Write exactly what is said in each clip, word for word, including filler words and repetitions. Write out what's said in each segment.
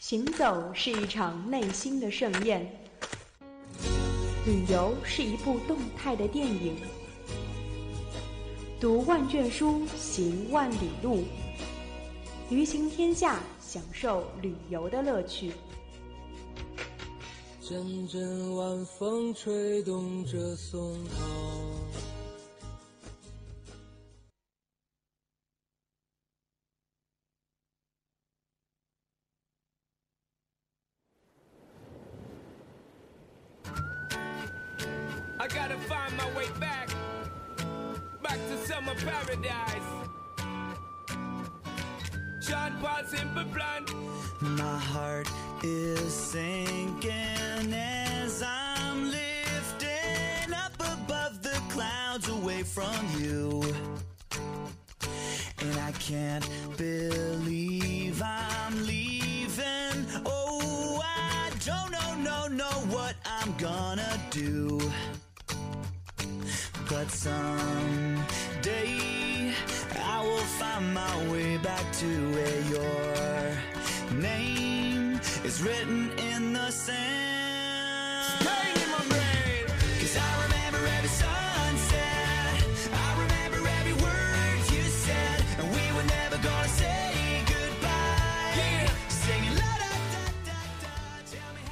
行走是一场内心的盛宴，旅游是一部动态的电影，读万卷书，行万里路，旅行天下，享受旅游的乐趣。阵阵晚风吹动着松涛。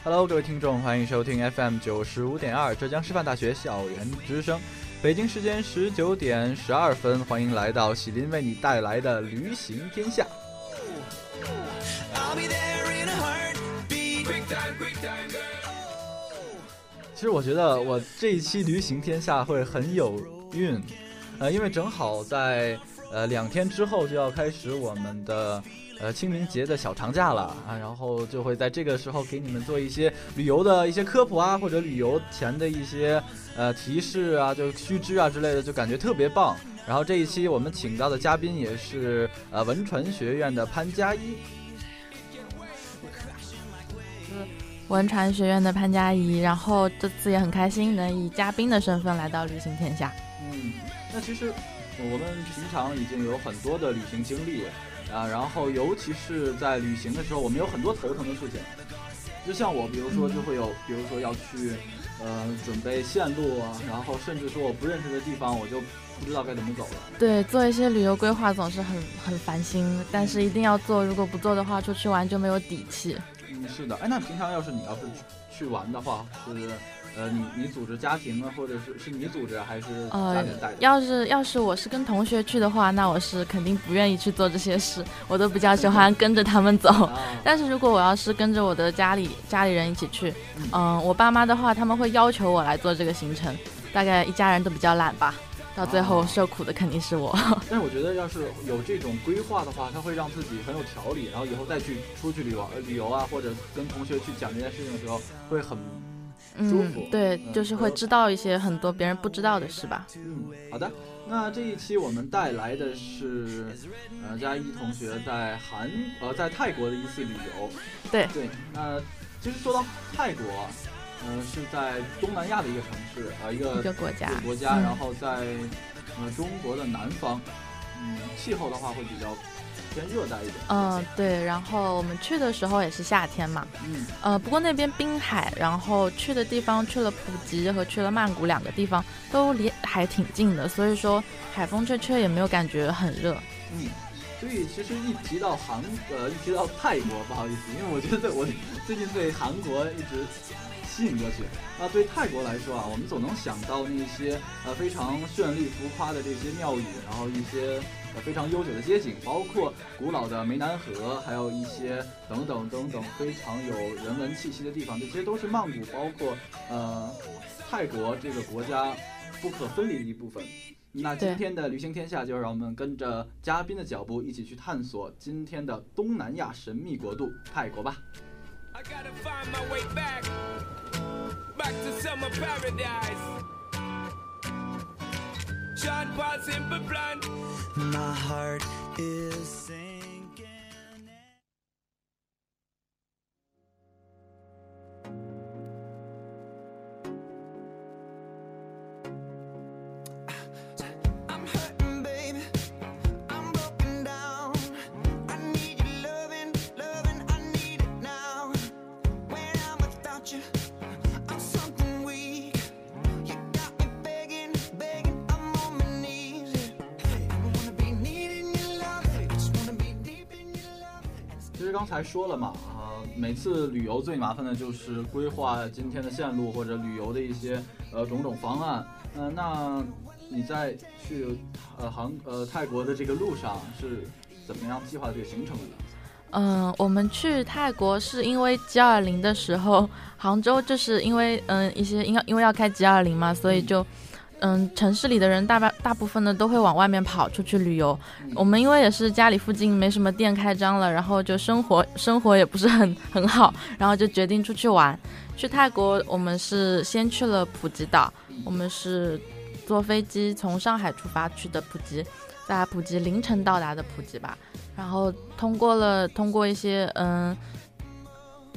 Hello， 各位听众，欢迎收听 F M 九十五点二 浙江师范大学校园之声，北京时间十九点十二分，欢迎来到喜林为你带来的旅行天下。其实我觉得我这一期旅行天下会很有运，呃，因为正好在呃两天之后就要开始我们的呃，清明节的小长假了啊，然后就会在这个时候给你们做一些旅游的一些科普啊，或者旅游前的一些呃提示啊，就须知啊之类的，就感觉特别棒。然后这一期我们请到的嘉宾也是呃文传学院的潘佳一。文传学院的潘佳一，然后这次也很开心能以嘉宾的身份来到旅行天下。嗯，那其实我们平常已经有很多的旅行经历。啊，然后尤其是在旅行的时候，我们有很多头疼的事情。就像我，比如说就会有，比如说要去，呃，准备线路啊，然后甚至说我不认识的地方，我就不知道该怎么走了。对，做一些旅游规划总是很很烦心，但是一定要做，如果不做的话，出去玩就没有底气。嗯，是的。哎，那平常要是你要是去玩的话，是。呃，你你组织家庭啊，或者是是你组织还是家里带？呃，要是要是我是跟同学去的话，那我是肯定不愿意去做这些事，我都比较喜欢跟着他们走。啊、但是如果我要是跟着我的家里家里人一起去，嗯、呃，我爸妈的话，他们会要求我来做这个行程，大概一家人都比较懒吧，到最后受苦的肯定是我。啊、但是我觉得，要是有这种规划的话，它会让自己很有条理，然后以后再去出去旅游旅游啊，或者跟同学去讲这件事情的时候，会很。嗯，对，就是会知道一些很多别人不知道的事吧。嗯，好的，那这一期我们带来的是呃佳一同学在韩呃在泰国的一次旅游。对对，呃，其实说到泰国，呃是在东南亚的一个城市，呃一个一个国家国家，嗯、然后在呃中国的南方，嗯，气候的话会比较。偏热带一点。嗯，对。然后我们去的时候也是夏天嘛。嗯。呃，不过那边滨海，然后去的地方去了普吉和去了曼谷两个地方，都离海挺近的，所以说海风吹吹也没有感觉很热。嗯。所以其实一提到韩，呃，一提到泰国，不好意思，因为我觉得我最近对韩国一直吸引过去。那对泰国来说啊，我们总能想到那些呃非常绚丽浮夸的这些庙宇，然后一些。非常悠久的街景，包括古老的湄南河，还有一些等等等等非常有人文气息的地方，这些都是曼谷，包括呃泰国这个国家不可分离的一部分。那今天的旅行天下，就让我们跟着嘉宾的脚步，一起去探索今天的东南亚神秘国度——泰国吧。I gotta find my way back, back to summer paradise.My heart is sinking. 刚才说了嘛，呃，每次旅游最麻烦的就是规划今天的线路或者旅游的一些呃种种方案。呃，那你在去呃韩呃泰国的这个路上是怎么样计划这个行程的？嗯，我们去泰国是因为 G 二十 的时候，杭州就是因为嗯一些因因为要开 G 二十 嘛，所以就。嗯嗯，城市里的人大大部分的都会往外面跑出去旅游。我们因为也是家里附近没什么店开张了，然后就生活生活也不是很很好，然后就决定出去玩。去泰国我们是先去了普吉岛，我们是坐飞机从上海出发去的普吉，在普吉凌晨到达的普吉吧。然后通过了通过一些嗯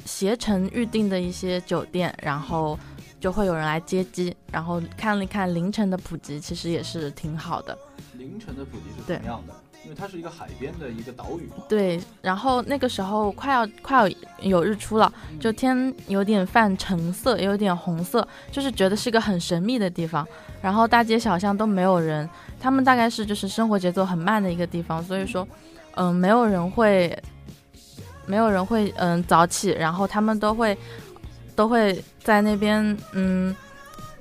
携程预定的一些酒店，然后就会有人来接机，然后看了一看凌晨的普吉，其实也是挺好的。凌晨的普吉是怎么样的？因为它是一个海边的一个岛屿嘛。对，然后那个时候快要快要有日出了，就天有点泛橙色，有点红色，就是觉得是个很神秘的地方。然后大街小巷都没有人，他们大概是就是生活节奏很慢的一个地方，所以说，嗯、呃，没有人会，没有人会嗯、呃、早起，然后他们都会。都会在那边嗯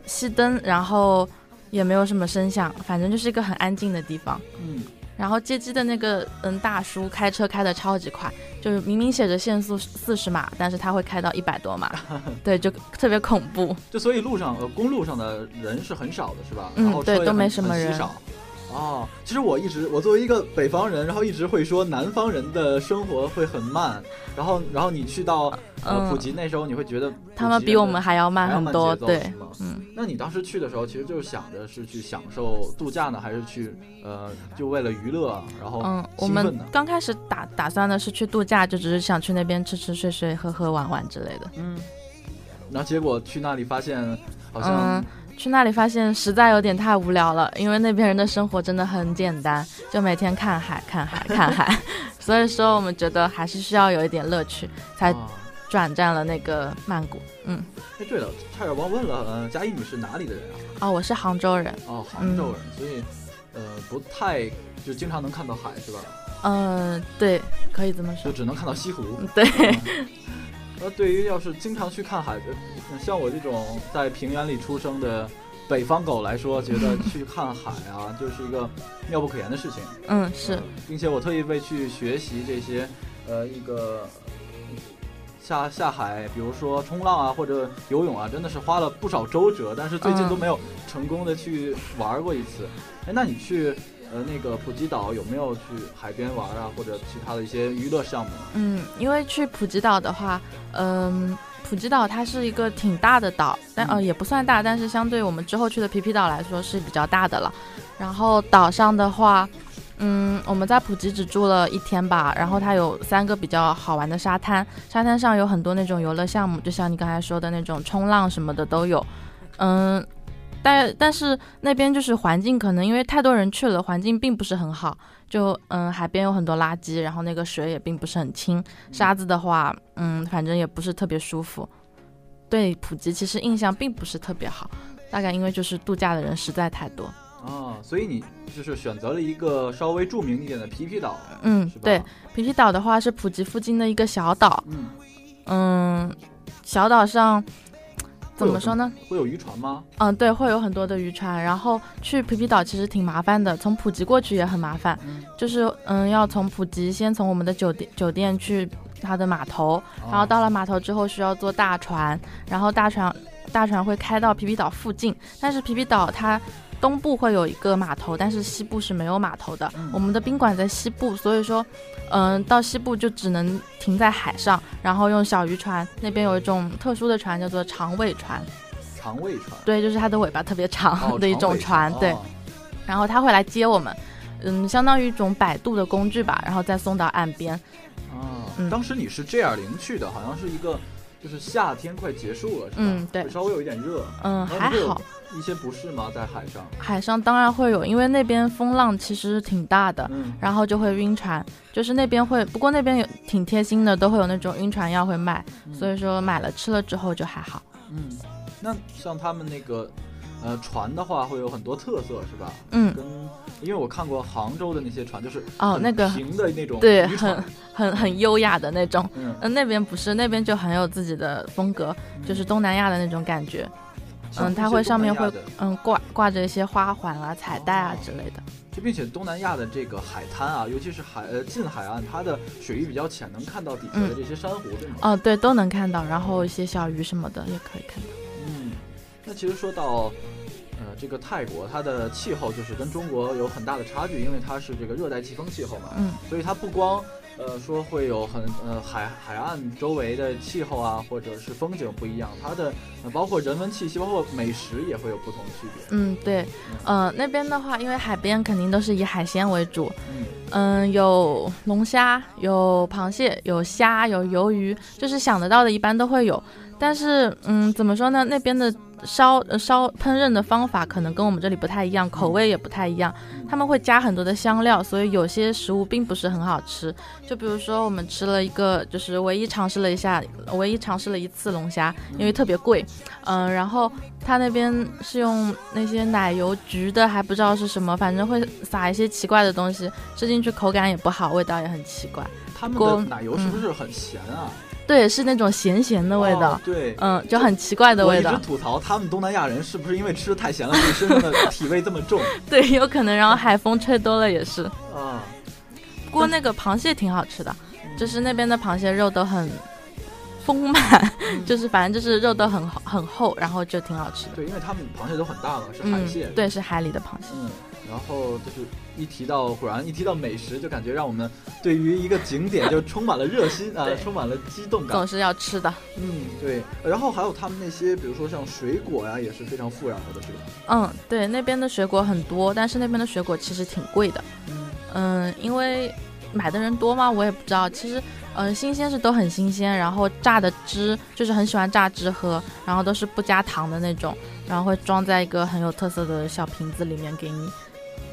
熄灯，然后也没有什么声响，反正就是一个很安静的地方。嗯，然后接机的那个嗯大叔开车开得超级快，就是明明写着限速四十码，但是他会开到一百多码，对，就特别恐怖。就所以路上呃公路上的人是很少的，是吧？嗯，对，都没什么人。哦，其实我一直我作为一个北方人，然后一直会说南方人的生活会很慢，然后然后你去到呃普吉那时候，你会觉得他们比我们还要慢很多，对，嗯。那你当时去的时候，其实就是想着是去享受度假呢，还是去呃就为了娱乐？然后嗯，我们刚开始打打算的是去度假，就只是想去那边吃吃睡睡、喝喝玩玩之类的。嗯。然后结果去那里发现，好像、嗯。去那里发现实在有点太无聊了，因为那边人的生活真的很简单，就每天看海看海看海所以说我们觉得还是需要有一点乐趣，才转战了那个曼谷。嗯，哎，对了，差点忘问了，呃，佳一你是哪里的人啊？哦，我是杭州人。哦，杭州人、嗯、所以呃不太就经常能看到海是吧？嗯、呃，对，可以这么说，就只能看到西湖。对、嗯那对于要是经常去看海的，像我这种在平原里出生的北方狗来说，觉得去看海啊，就是一个妙不可言的事情。嗯，是，呃、并且我特意为去学习这些，呃，一个下下海，比如说冲浪啊或者游泳啊，真的是花了不少周折，但是最近都没有成功的去玩过一次。哎、嗯，那你去？呃，那个普吉岛有没有去海边玩啊，或者其他的一些娱乐项目？嗯，因为去普吉岛的话，嗯、呃，普吉岛它是一个挺大的岛，但呃也不算大，但是相对我们之后去的皮皮岛来说是比较大的了。然后岛上的话，嗯，我们在普吉只住了一天吧，然后它有三个比较好玩的沙滩，沙滩上有很多那种游乐项目，就像你刚才说的那种冲浪什么的都有，嗯。但但是那边就是环境可能因为太多人去了，环境并不是很好，就嗯海边有很多垃圾，然后那个水也并不是很清，沙子的话嗯反正也不是特别舒服。对普吉其实印象并不是特别好，大概因为就是度假的人实在太多啊，所以你就是选择了一个稍微著名一点的皮皮岛。嗯，对，皮皮岛的话是普吉附近的一个小岛。嗯嗯，小岛上怎么说呢？会有渔船吗？嗯，对，会有很多的渔船。然后去皮皮岛其实挺麻烦的，从普吉过去也很麻烦，嗯、就是嗯，要从普吉先从我们的酒店酒店去它的码头，然后到了码头之后需要坐大船，然后大船大船会开到皮皮岛附近，但是皮皮岛它东部会有一个码头，但是西部是没有码头的。我们的宾馆在西部，所以说，嗯、呃，到西部就只能停在海上，然后用小渔船。那边有一种特殊的船，叫做长尾船。长尾船。对，就是它的尾巴特别长的一种船，哦、对。然后它会来接我们，嗯，相当于一种摆渡的工具吧，然后再送到岸边。啊，嗯、当时你是 G 二十 去的，好像是一个。就是夏天快结束了，是吧？嗯，对，稍微有一点热。嗯，还好。一些不适吗？在海上？海上当然会有，因为那边风浪其实挺大的，嗯、然后就会晕船。就是那边会，不过那边有挺贴心的，都会有那种晕船药会卖，嗯、所以说买了吃了之后就还好。嗯，那像他们那个呃，船的话会有很多特色，是吧？嗯，跟因为我看过杭州的那些船，就是哦那个平的那种、哦那个，对，很很很优雅的那种。嗯、呃，那边不是，那边就很有自己的风格，嗯、就是东南亚的那种感觉。嗯，它会上面会嗯挂挂着一些花环啊、彩带啊之类的。就并且东南亚的这个海滩啊，尤其是海呃近海岸，它的水域比较浅，能看到底下的这些珊瑚，嗯、对吗？哦，对，都能看到，然后一些小鱼什么的也可以看到。嗯，那其实说到。呃，这个泰国它的气候就是跟中国有很大的差距，因为它是这个热带季风气候嘛，嗯，所以它不光呃说会有很呃海海岸周围的气候啊，或者是风景不一样，它的、呃、包括人文气息，包括美食也会有不同的区别。嗯，对，嗯、呃，那边的话，因为海边肯定都是以海鲜为主，嗯，嗯，有龙虾，有螃蟹，有虾，有鱿鱼，就是想得到的一般都会有。但是，嗯，怎么说呢？那边的烧烧烹饪的方法可能跟我们这里不太一样，口味也不太一样。他们会加很多的香料，所以有些食物并不是很好吃。就比如说，我们吃了一个，就是唯一尝试了一下，唯一尝试了一次龙虾，因为特别贵。嗯、呃，然后他那边是用那些奶油焗的，还不知道是什么，反正会撒一些奇怪的东西，吃进去口感也不好，味道也很奇怪。他们的奶油是不是很咸啊？嗯，对，是那种咸咸的味道，哦、对，嗯，就很奇怪的味道。我一直吐槽他们东南亚人是不是因为吃太咸了，所以身上的体味这么重？对，有可能，然后海风吹多了也是。啊，不过那个螃蟹挺好吃的，就是那边的螃蟹肉都很丰满，嗯、就是反正就是肉都很很厚，然后就挺好吃的。对，因为他们螃蟹都很大嘛，是海蟹、嗯。对，是海里的螃蟹。嗯，然后就是一提到果然一提到美食，就感觉让我们对于一个景点就充满了热心啊，充满了激动感，总是要吃的。嗯，对。然后还有他们那些，比如说像水果呀、啊，也是非常富饶的，是吧？嗯，对，那边的水果很多，但是那边的水果其实挺贵的。嗯，嗯因为买的人多吗？我也不知道。其实，嗯、呃，新鲜是都很新鲜，然后榨的汁就是很喜欢榨汁喝，然后都是不加糖的那种，然后会装在一个很有特色的小瓶子里面给你。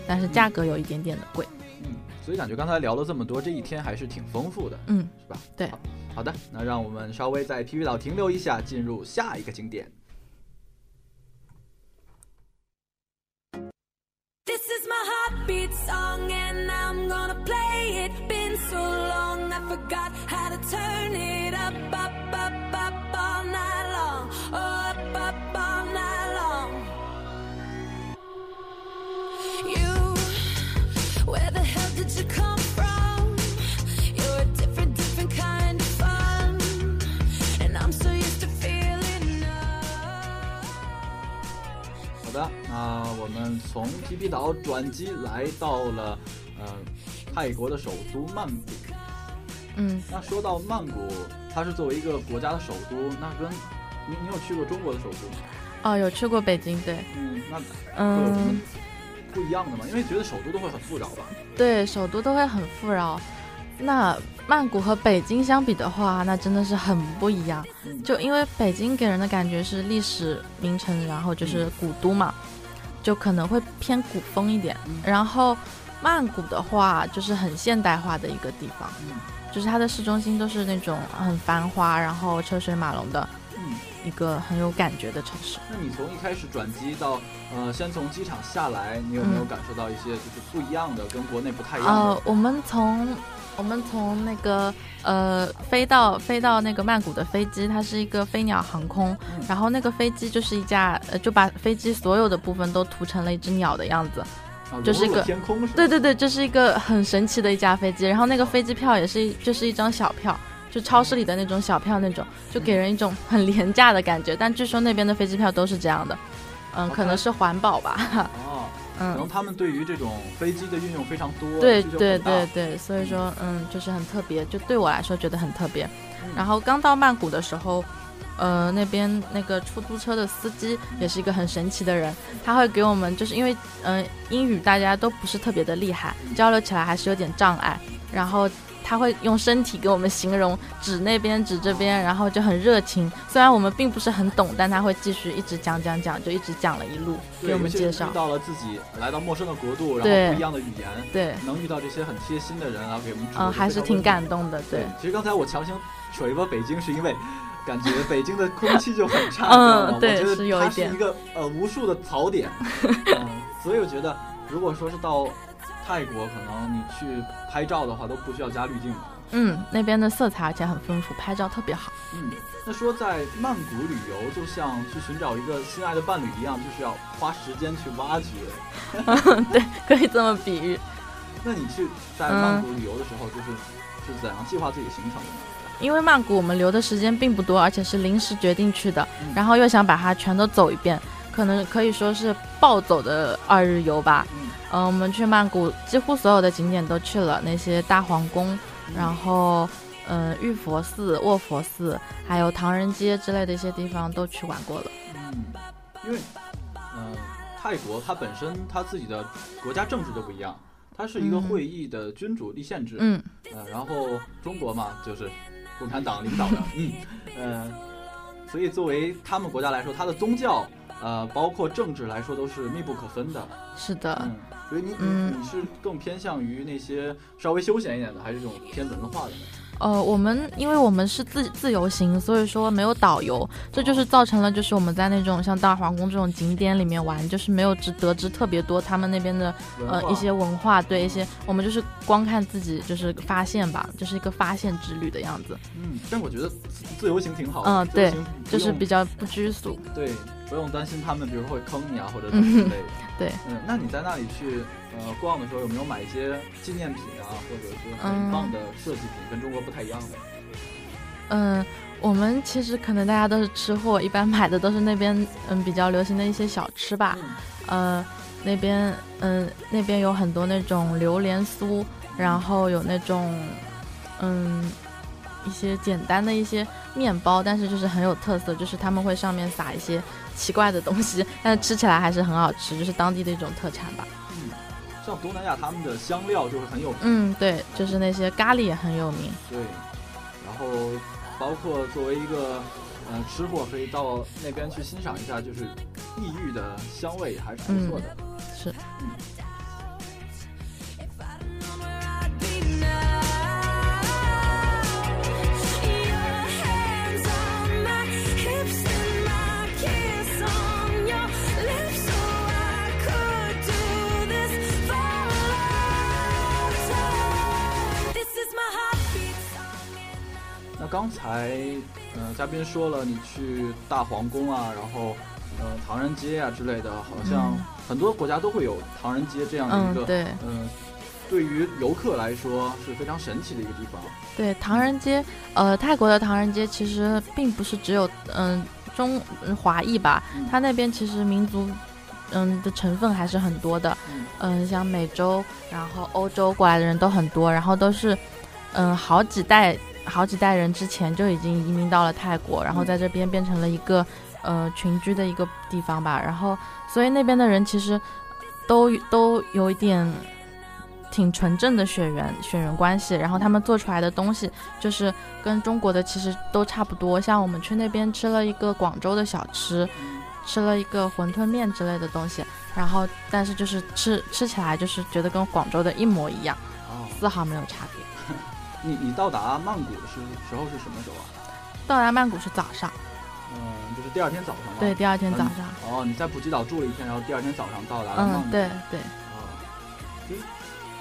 但是价格有一点点的贵，嗯，所以感觉刚才聊了这么多，这一天还是挺丰富的，嗯，是吧？对，好，好的，那让我们稍微在皮皮岛停留一下，进入下一个景点。Where the hell did you come from? You're a different, different kind of fun, and I'm so used to feeling love. 好的，那我们从皮皮岛转机来到了呃泰国的首都曼谷。嗯，那说到曼谷，它是作为一个国家的首都，那跟你你有去过中国的首都吗？哦，有去过北京，对。嗯，那嗯。会有什么不一样的嘛，因为觉得首都都会很富饶吧？对，首都都会很富饶。那曼谷和北京相比的话，那真的是很不一样。嗯、就因为北京给人的感觉是历史名城，然后就是古都嘛，嗯、就可能会偏古风一点。嗯、然后曼谷的话，就是很现代化的一个地方，嗯、就是它的市中心都是那种很繁华，然后车水马龙的。嗯，一个很有感觉的城市。那你从一开始转机到呃先从机场下来，你有没有感受到一些就是不一样的、嗯、跟国内不太一样的？呃我们从我们从那个呃飞到飞到那个曼谷的飞机，它是一个飞鸟航空，嗯、然后那个飞机就是一架呃就把飞机所有的部分都涂成了一只鸟的样子，啊、就是一个天空是对对对，这、就是一个很神奇的一架飞机。然后那个飞机票也是就是一张小票，就超市里的那种小票那种，就给人一种很廉价的感觉。嗯、但据说那边的飞机票都是这样的，嗯， okay. 可能是环保吧。哦，嗯，然后他们对于这种飞机的运用非常多。对对对对，所以说，嗯，就是很特别，就对我来说觉得很特别。嗯、然后刚到曼谷的时候，呃，那边那个出租车的司机也是一个很神奇的人，他会给我们就是因为，嗯、呃，英语大家都不是特别的厉害，交流起来还是有点障碍，然后。他会用身体给我们形容，指那边指这边，然后就很热情。虽然我们并不是很懂，但他会继续一直讲讲讲，就一直讲了一路给我们介绍。遇到了自己来到陌生的国度，然后不一样的语言，对，能遇到这些很贴心的人啊，给我们嗯，还是挺感动的。对，对其实刚才我强行扯一波北京，是因为。感觉北京的空气就很差，嗯，对，我觉得它是一个呃无数的槽点，嗯，所以我觉得如果说是到泰国，可能你去拍照的话都不需要加滤镜了。嗯，那边的色彩而且很丰富，拍照特别好。嗯，那说在曼谷旅游就像去寻找一个心爱的伴侣一样，就是要花时间去挖掘。嗯，对，可以这么比喻。那你去在曼谷旅游的时候，就是、嗯、是怎样计划自己的行程的呢？因为曼谷我们留的时间并不多，而且是临时决定去的，嗯、然后又想把它全都走一遍，可能可以说是暴走的二日游吧。嗯、呃，我们去曼谷几乎所有的景点都去了，那些大皇宫。然后嗯、呃，玉佛寺、卧佛寺还有唐人街之类的一些地方都去玩过了。嗯，因为嗯、呃，泰国它本身它自己的国家政治就不一样，它是一个会议的君主立宪制。嗯，呃，然后中国嘛就是共产党领导的。嗯，呃，所以作为他们国家来说，它的宗教呃包括政治来说都是密不可分的。是的。嗯，所以你、嗯、你是更偏向于那些稍微休闲一点的，还是这种偏文化的呢？呃，我们因为我们是自自由行，所以说没有导游，这就是造成了就是我们在那种像大皇宫这种景点里面玩，就是没有知得知特别多他们那边的呃一些文化，对一些我们就是光看自己就是发现吧，就是一个发现之旅的样子。嗯，但我觉得自由行挺好的。嗯、呃，对，就是比较不拘束。对。不用担心他们，比如说会坑你啊，或者什么之类的。嗯、对，嗯，那你在那里去呃逛的时候，有没有买一些纪念品啊，或者说很棒的设计品，嗯、跟中国不太一样的？嗯，我们其实可能大家都是吃货，一般买的都是那边嗯比较流行的一些小吃吧。嗯、呃，那边嗯那边有很多那种榴莲酥，然后有那种嗯。一些简单的一些面包，但是就是很有特色，就是他们会上面撒一些奇怪的东西，但是吃起来还是很好吃，就是当地的一种特产吧。嗯，像东南亚他们的香料就是很有名。嗯，对，就是那些咖喱也很有名。对，然后包括作为一个呃吃货，可以到那边去欣赏一下，就是异域的香味还是不错的。嗯、是。嗯。刚才呃嘉宾说了，你去大皇宫啊，然后呃唐人街啊之类的，好像很多国家都会有唐人街这样的一个、嗯、对、呃、对于游客来说是非常神奇的一个地方。对，唐人街呃泰国的唐人街其实并不是只有嗯、呃、中华裔吧，它那边其实民族嗯的成分还是很多的。嗯、呃、像美洲然后欧洲过来的人都很多，然后都是嗯、呃、好几代好几代人之前就已经移民到了泰国，然后在这边变成了一个呃群居的一个地方吧，然后所以那边的人其实都都有一点挺纯正的血缘血缘关系，然后他们做出来的东西就是跟中国的其实都差不多，像我们去那边吃了一个广州的小吃，吃了一个馄饨面之类的东西，然后但是就是吃吃起来就是觉得跟广州的一模一样，丝毫没有差别。你你到达曼谷的时候是什么时候啊？到达曼谷是早上，嗯，就是第二天早上吗？对，第二天早上。嗯、哦，你在普吉岛住了一天，然后第二天早上到达了曼谷。嗯，对对。哦，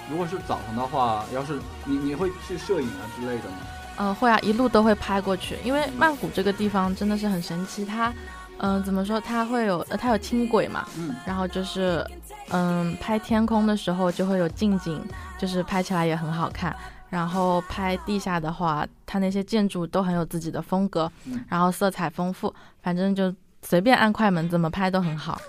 如果是早上的话，要是你你会去摄影啊之类的吗？嗯、呃，会啊，一路都会拍过去，因为曼谷这个地方真的是很神奇，它，嗯、呃，怎么说？它会有、呃、它有轻轨嘛，嗯，然后就是，嗯、呃，拍天空的时候就会有近景，就是拍起来也很好看。然后拍地下的话，它那些建筑都很有自己的风格，嗯、然后色彩丰富，反正就随便按快门怎么拍都很好。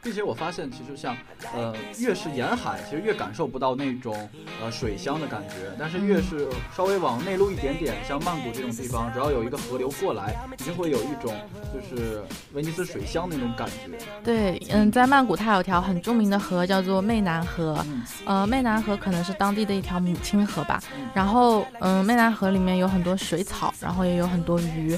并且我发现，其实像呃，越是沿海，其实越感受不到那种呃水乡的感觉，但是越是稍微往内陆一点点，像曼谷这种地方，只要有一个河流过来，你就会有一种就是威尼斯水乡那种感觉。对，嗯，在曼谷它有条很著名的河叫做湄南河，嗯、呃，湄南河可能是当地的一条母亲河吧。然后，嗯、呃，湄南河里面有很多水草，然后也有很多鱼。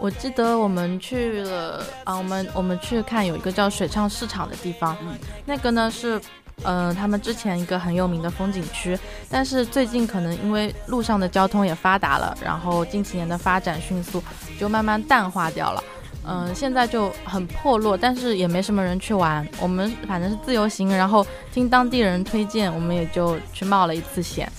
我记得我们去了啊，我们我们去看有一个叫水上市场的地方，那个呢是呃，他们之前一个很有名的风景区，但是最近可能因为路上的交通也发达了，然后近几年的发展迅速，就慢慢淡化掉了。嗯、呃，现在就很破落，但是也没什么人去玩。我们反正是自由行，然后听当地人推荐，我们也就去冒了一次险，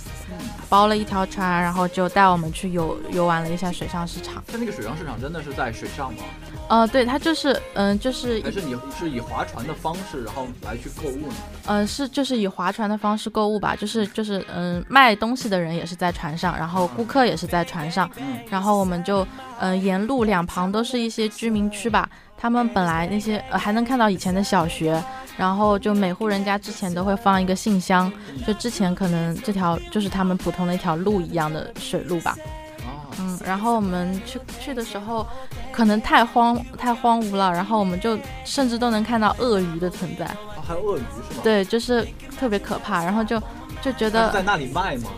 包了一条船，然后就带我们去游游玩了一下水上市场。它那个水上市场真的是在水上吗？呃，对，它就是，嗯、呃，就是。还是你是以划船的方式，然后来去购物呢？呃，是就是以划船的方式购物吧，就是就是，嗯、呃，卖东西的人也是在船上，然后顾客也是在船上，嗯、然后我们就，嗯、呃，沿路两旁都是一些居民区吧。他们本来那些、呃、还能看到以前的小学，然后就每户人家之前都会放一个信箱，就之前可能这条就是他们普通的一条路一样的水路吧。嗯，然后我们去去的时候可能太荒太荒芜了，然后我们就甚至都能看到鳄鱼的存在。哦，还有鳄鱼是吗？对，就是特别可怕，然后就就觉得在那里卖吗？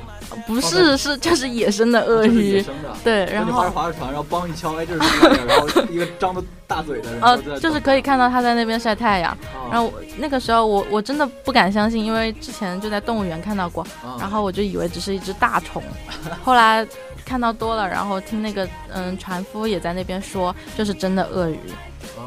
不是，是就是野生的鳄鱼，野生的。对，然后划着划着船，然后帮一敲，哎，这是鳄鱼，然后一个张着大嘴的人，呃，就是可以看到他在那边晒太阳。哦、然后那个时候我我真的不敢相信，因为之前就在动物园看到过，哦、然后我就以为只是一只大虫，后来看到多了，然后听那个嗯船夫也在那边说，这是真的鳄鱼。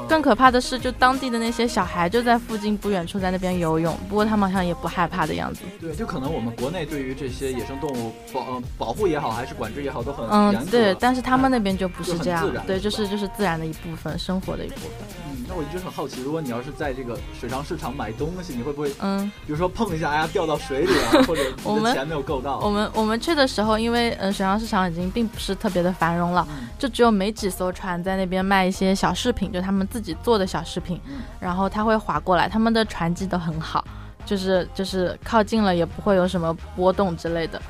更可怕的是，就当地的那些小孩就在附近不远处在那边游泳，不过他们好像也不害怕的样子。对，就可能我们国内对于这些野生动物保、呃、保护也好，还是管制也好，都很严格。嗯，对，但是他们那边就不是这样，对，就是就是自然的一部分，生活的一部分。嗯，那我一直很好奇，如果你要是在这个水上市场买东西，你会不会嗯，比如说碰一下呀，掉到水里啊，或者你的钱没有够到？我们我们去的时候，因为呃水上市场已经并不是特别的繁荣了，嗯、就只有没几艘船在那边卖一些小饰品，就他们自己做的小饰品，然后他会划过来，他们的船技都很好，就是就是靠近了也不会有什么波动之类的，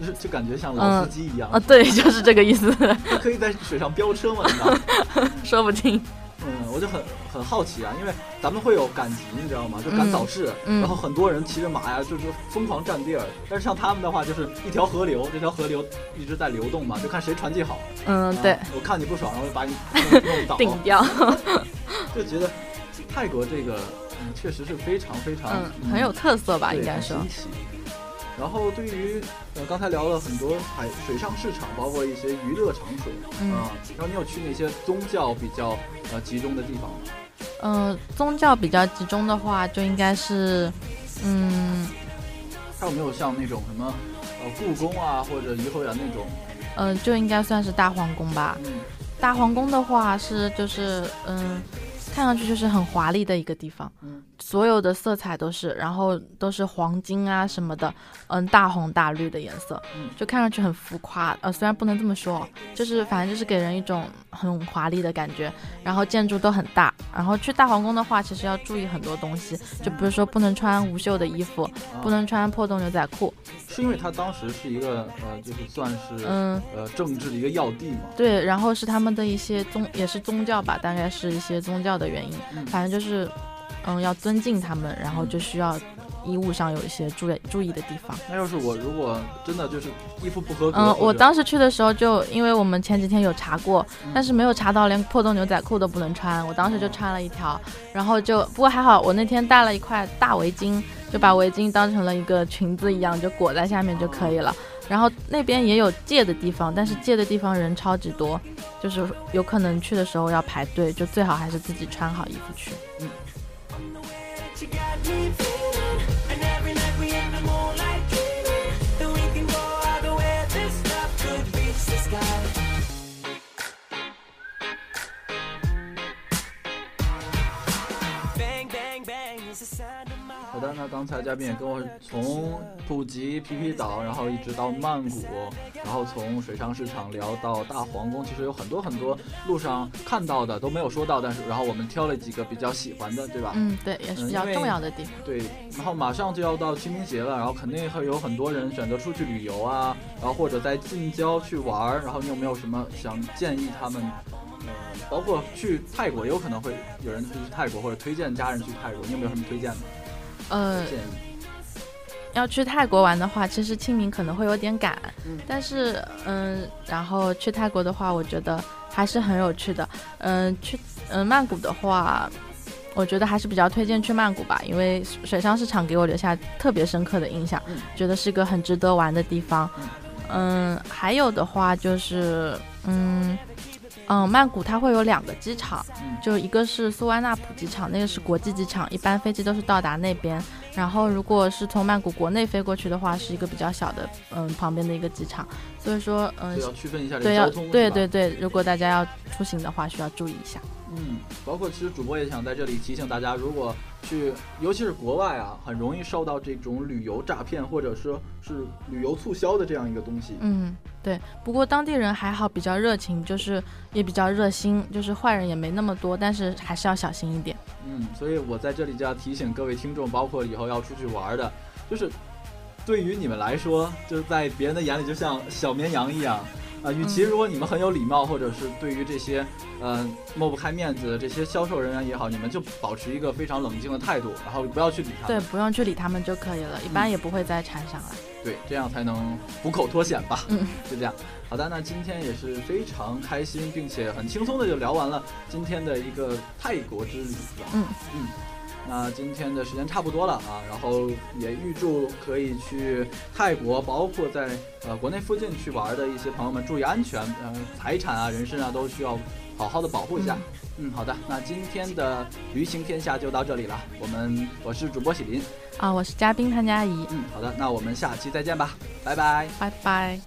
就是就感觉像老司机一样啊、嗯哦，对，就是这个意思。可以在水上飙车吗？说不定。嗯，我就很很好奇啊，因为咱们会有赶集，你知道吗？就赶早市，嗯嗯、然后很多人骑着马呀，就是疯狂占地儿。但是像他们的话，就是一条河流，这条河流一直在流动嘛，就看谁传递好。嗯，对。我看你不爽，然后就把你弄倒。顶掉。就觉得泰国这个、嗯、确实是非常非常、嗯嗯、很有特色吧，应该说。然后对于呃刚才聊了很多海水上市场，包括一些娱乐场所啊、嗯呃，然后你有去那些宗教比较呃集中的地方吗？呃，宗教比较集中的话，就应该是嗯，还有没有像那种什么呃故宫啊或者颐和园那种？呃，就应该算是大皇宫吧。嗯、大皇宫的话是就是嗯。呃看上去就是很华丽的一个地方，嗯，所有的色彩都是，然后都是黄金啊什么的，嗯，大红大绿的颜色，嗯，就看上去很浮夸，呃，虽然不能这么说，就是反正就是给人一种很华丽的感觉，然后建筑都很大，然后去大皇宫的话，其实要注意很多东西，就比如说不能穿无袖的衣服，不能穿破洞牛仔裤。是因为它当时是一个呃，就是算是嗯呃政治的一个要地嘛。对，然后是他们的一些宗也是宗教吧，大概是一些宗教的原因，嗯、反正就是嗯要尊敬他们，然后就需要衣物上有一些注意注意的地方。那要是我如果真的就是衣服不合格，嗯，我当时去的时候就因为我们前几天有查过，嗯、但是没有查到连破洞牛仔裤都不能穿，我当时就穿了一条，然后就不过还好，我那天带了一块大围巾。就把围巾当成了一个裙子一样，就裹在下面就可以了。然后那边也有借的地方，但是借的地方人超级多，就是有可能去的时候要排队，就最好还是自己穿好衣服去。嗯。好的，那刚才嘉宾也跟我从普吉、皮皮岛，然后一直到曼谷，然后从水上市场聊到大皇宫，其实有很多很多路上看到的都没有说到，但是然后我们挑了几个比较喜欢的，对吧？嗯，对，也是比较重要的地方。嗯、对，然后马上就要到清明节了，然后肯定会有很多人选择出去旅游啊，然后或者在近郊去玩，然后你有没有什么想建议他们？呃，包括去泰国，有可能会有人去泰国，或者推荐家人去泰国，你有没有什么推荐的？呃，要去泰国玩的话，其实清明可能会有点赶，嗯、但是嗯，然后去泰国的话，我觉得还是很有趣的。嗯，去嗯曼谷的话，我觉得还是比较推荐去曼谷吧，因为水上市场给我留下特别深刻的印象，嗯、觉得是个很值得玩的地方。嗯，还有的话就是，嗯嗯，曼谷它会有两个机场，就一个是素万那普机场，那个是国际机场，一般飞机都是到达那边。然后如果是从曼谷国内飞过去的话，是一个比较小的，嗯，旁边的一个机场。所以说，嗯，要区分一下这个交通。对对对，如果大家要出行的话，需要注意一下。嗯，包括其实主播也想在这里提醒大家，如果去，尤其是国外啊，很容易受到这种旅游诈骗或者说是旅游促销的这样一个东西。嗯，对。不过当地人还好，比较热情，就是也比较热心，就是坏人也没那么多，但是还是要小心一点。嗯，所以我在这里就要提醒各位听众，包括以后要出去玩的，就是对于你们来说，就是在别人的眼里就像小绵羊一样。啊、呃，与其如果你们很有礼貌，或者是对于这些，呃，抹不开面子的这些销售人员也好，你们就保持一个非常冷静的态度，然后不要去理他们。对，不用去理他们就可以了，一般也不会再缠上来。嗯、对，这样才能虎口脱险吧。嗯，就这样。好的，那今天也是非常开心，并且很轻松的就聊完了今天的一个泰国之旅。嗯嗯。那今天的时间差不多了啊，然后也预祝可以去泰国，包括在呃国内附近去玩的一些朋友们注意安全，呃财产啊、人身啊都需要好好的保护一下。嗯， 嗯，好的，那今天的旅行天下就到这里了。我们我是主播喜林啊，我是嘉宾谭佳怡。嗯，好的，那我们下期再见吧，拜拜，拜拜。